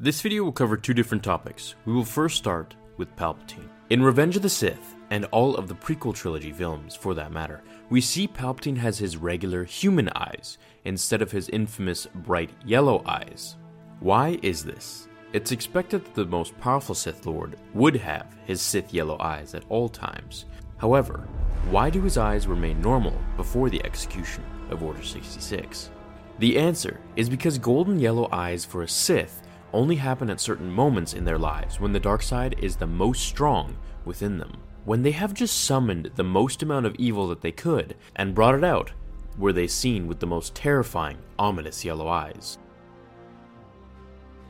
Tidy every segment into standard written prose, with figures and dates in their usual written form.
This video will cover two different topics. We will first start with Palpatine. In Revenge of the Sith, and all of the prequel trilogy films for that matter, we see Palpatine has his regular human eyes instead of his infamous bright yellow eyes. Why is this? It's expected that the most powerful Sith Lord would have his Sith yellow eyes at all times. However, why do his eyes remain normal before the execution of Order 66? The answer is because golden yellow eyes for a Sith only happen at certain moments in their lives when the dark side is the most strong within them. When they have just summoned the most amount of evil that they could and brought it out, were they seen with the most terrifying, ominous yellow eyes.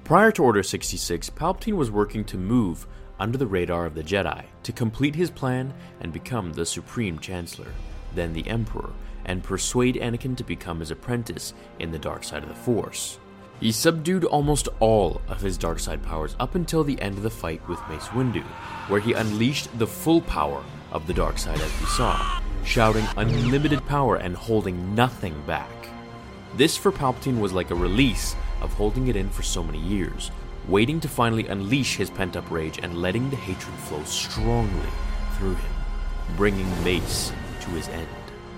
Prior to Order 66, Palpatine was working to move under the radar of the Jedi to complete his plan and become the Supreme Chancellor, then the Emperor, and persuade Anakin to become his apprentice in the dark side of the Force. He subdued almost all of his dark side powers up until the end of the fight with Mace Windu, where he unleashed the full power of the dark side as we saw, shouting unlimited power and holding nothing back. This for Palpatine was like a release of holding it in for so many years, waiting to finally unleash his pent-up rage and letting the hatred flow strongly through him, bringing Mace to his end.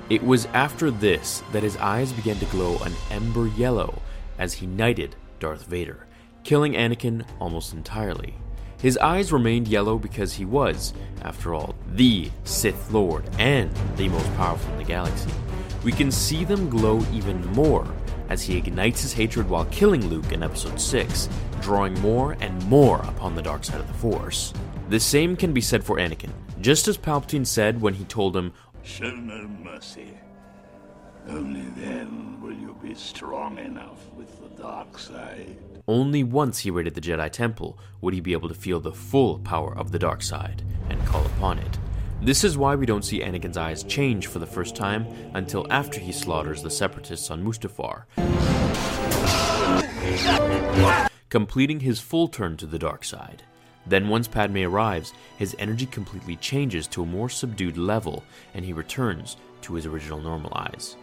It was after this that his eyes began to glow an ember yellow as he knighted Darth Vader, killing Anakin almost entirely. His eyes remained yellow because he was, after all, the Sith Lord and the most powerful in the galaxy. We can see them glow even more as he ignites his hatred while killing Luke in Episode 6, drawing more and more upon the dark side of the Force. The same can be said for Anakin, just as Palpatine said when he told him, "Show no mercy. Only then will you be strong enough with the dark side." Only once he raided the Jedi Temple would he be able to feel the full power of the dark side and call upon it. This is why we don't see Anakin's eyes change for the first time until after he slaughters the Separatists on Mustafar, completing his full turn to the dark side. Then once Padme arrives, his energy completely changes to a more subdued level and he returns to his original normal eyes.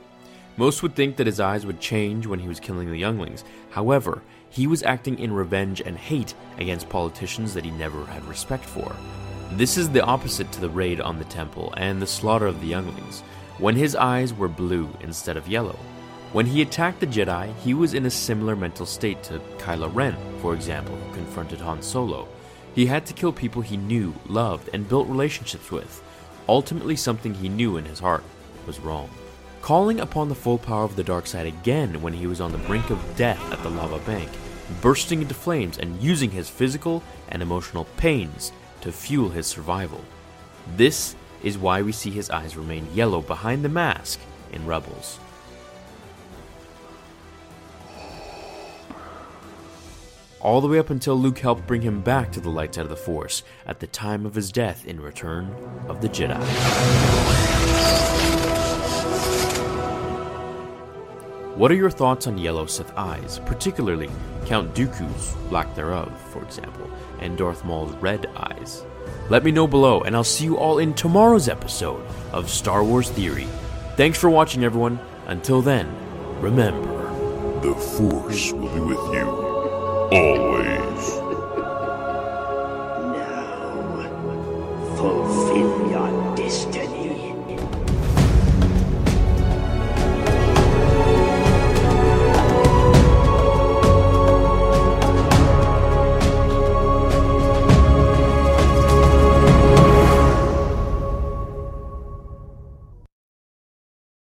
Most would think that his eyes would change when he was killing the younglings. However, he was acting in revenge and hate against politicians that he never had respect for. This is the opposite to the raid on the temple and the slaughter of the younglings, when his eyes were blue instead of yellow. When he attacked the Jedi, he was in a similar mental state to Kylo Ren, for example, who confronted Han Solo. He had to kill people he knew, loved, and built relationships with, ultimately something he knew in his heart was wrong. Calling upon the full power of the dark side again when he was on the brink of death at the lava bank, bursting into flames and using his physical and emotional pains to fuel his survival. This is why we see his eyes remain yellow behind the mask in Rebels. All the way up until Luke helped bring him back to the light side of the Force at the time of his death in Return of the Jedi. What are your thoughts on yellow Sith eyes, particularly Count Dooku's lack thereof, for example, and Darth Maul's red eyes? Let me know below, and I'll see you all in tomorrow's episode of Star Wars Theory. Thanks for watching, everyone. Until then, remember, the Force will be with you. Always. Now, fulfill your destiny.